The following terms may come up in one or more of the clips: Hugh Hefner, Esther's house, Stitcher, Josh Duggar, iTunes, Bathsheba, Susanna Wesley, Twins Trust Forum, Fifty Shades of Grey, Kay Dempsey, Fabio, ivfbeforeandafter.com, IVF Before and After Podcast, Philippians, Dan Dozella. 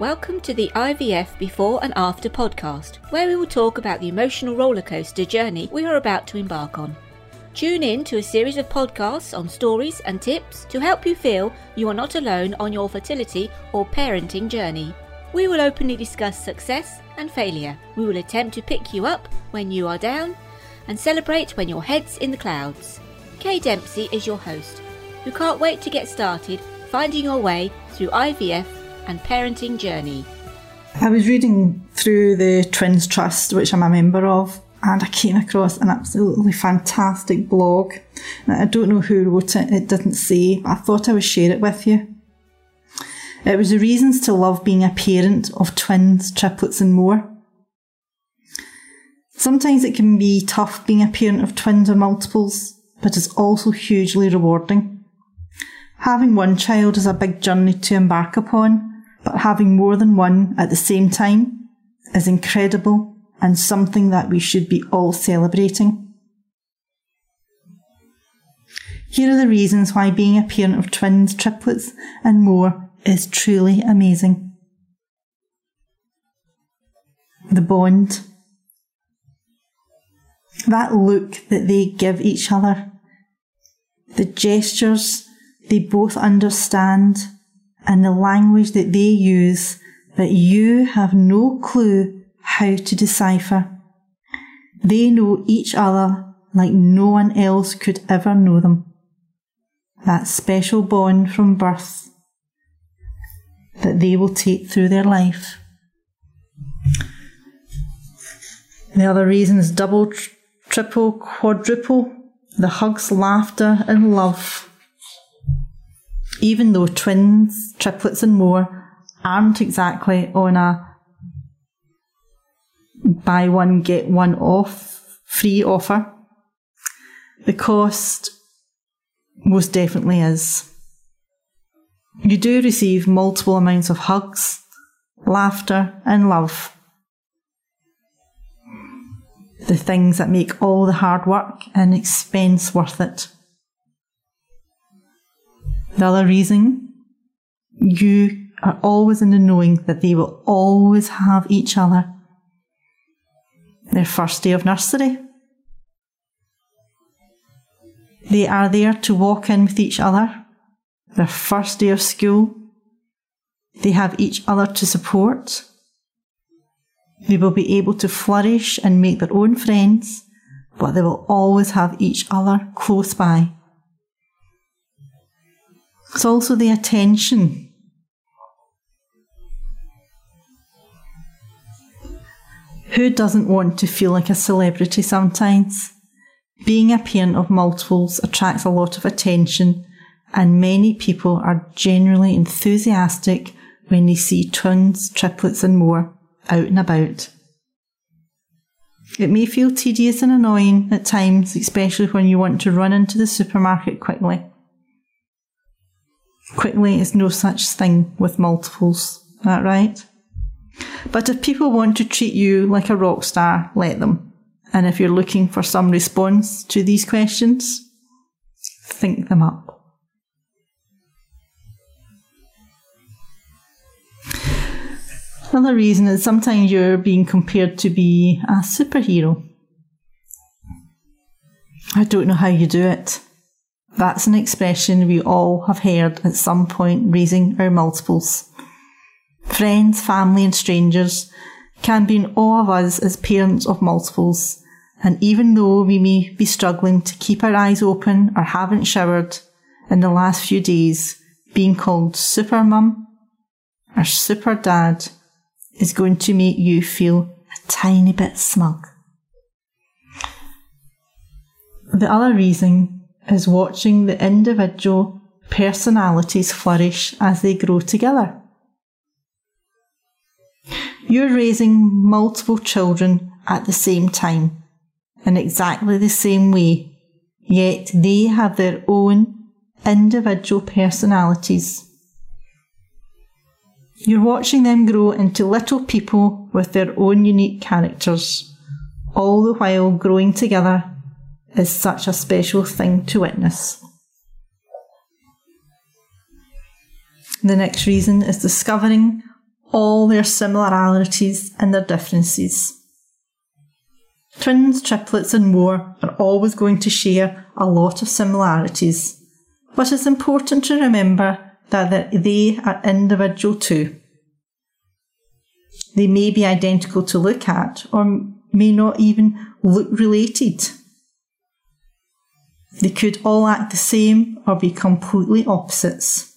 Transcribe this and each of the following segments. Welcome to the IVF Before and After Podcast, where we will talk about the emotional rollercoaster journey we are about to embark on. Tune in to a series of podcasts on stories and tips to help you feel you are not alone on your fertility or parenting journey. We will openly discuss success and failure. We will attempt to pick you up when you are down and celebrate when your head's in the clouds. Kay Dempsey is your host. You can't wait to get started finding your way through IVF and parenting journey. I was reading through the Twins Trust, which I'm a member of, and I came across an absolutely fantastic blog. I don't know who wrote it, it doesn't say, but I thought I would share it with you. It was the reasons to love being a parent of twins, triplets and more. Sometimes it can be tough being a parent of twins or multiples, but it's also hugely rewarding. Having one child is a big journey to embark upon, but having more than one at the same time is incredible and something that we should be all celebrating. Here are the reasons why being a parent of twins, triplets and more is truly amazing. The bond. That look that they give each other, the gestures they both understand, and the language that they use that you have no clue how to decipher. They know each other like no one else could ever know them. That special bond from birth that they will take through their life. The other reason is double, triple, quadruple, the hugs, laughter and love. Even though twins, triplets and more aren't exactly on a buy one get one off free offer, the cost most definitely is. You do receive multiple amounts of hugs, laughter and love. The things that make all the hard work and expense worth it. The other reason, you are always in the knowing that they will always have each other. Their first day of nursery. They are there to walk in with each other. Their first day of school. They have each other to support. They will be able to flourish and make their own friends, but they will always have each other close by. It's also the attention. Who doesn't want to feel like a celebrity sometimes? Being a parent of multiples attracts a lot of attention, and many people are generally enthusiastic when they see twins, triplets and more out and about. It may feel tedious and annoying at times, especially when you want to run into the supermarket quickly. Quickly is no such thing with multiples, is that right? But if people want to treat you like a rock star, let them. And if you're looking for some response to these questions, think them up. Another reason is sometimes you're being compared to be a superhero. I don't know how you do it. That's an expression we all have heard at some point raising our multiples. Friends, family and strangers can be in awe of us as parents of multiples, and even though we may be struggling to keep our eyes open or haven't showered in the last few days, being called super mum or super dad is going to make you feel a tiny bit smug. The other reason is watching the individual personalities flourish as they grow together. You're raising multiple children at the same time, in exactly the same way, yet they have their own individual personalities. You're watching them grow into little people with their own unique characters, all the while growing together is such a special thing to witness. The next reason is discovering all their similarities and their differences. Twins, triplets and more are always going to share a lot of similarities, but it's important to remember that they are individual too. They may be identical to look at or may not even look related. They could all act the same or be completely opposites.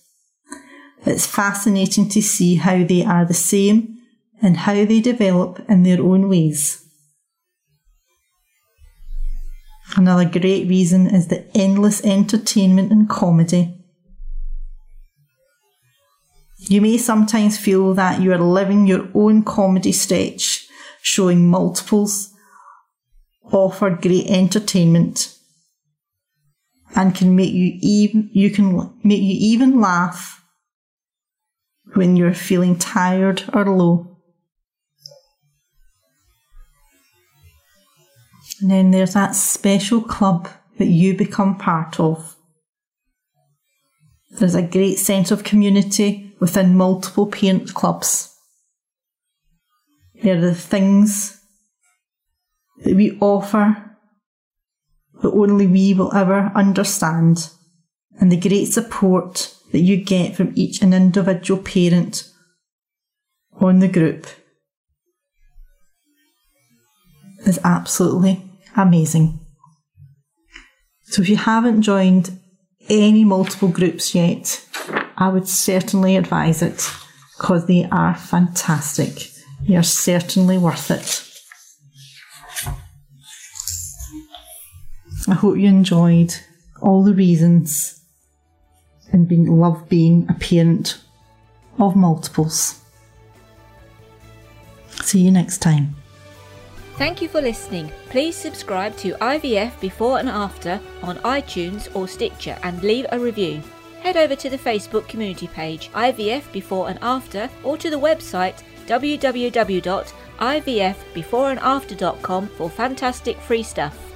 It's fascinating to see how they are the same and how they develop in their own ways. Another great reason is the endless entertainment and comedy. You may sometimes feel that you are living your own comedy stretch, showing multiples, offer great entertainment, and can make you even laugh when you're feeling tired or low. And then there's that special club that you become part of. There's a great sense of community within multiple parent clubs. There are the things that we offer that only we will ever understand, and the great support that you get from each and individual parent on the group is absolutely amazing. So if you haven't joined any multiple groups yet, I would certainly advise it, because they are fantastic. You're certainly worth it. I hope you enjoyed all the reasons and love being a parent of multiples. See you next time. Thank you for listening. Please subscribe to IVF Before and After on iTunes or Stitcher and leave a review. Head over to the Facebook community page, IVF Before and After, or to the website www.ivfbeforeandafter.com for fantastic free stuff.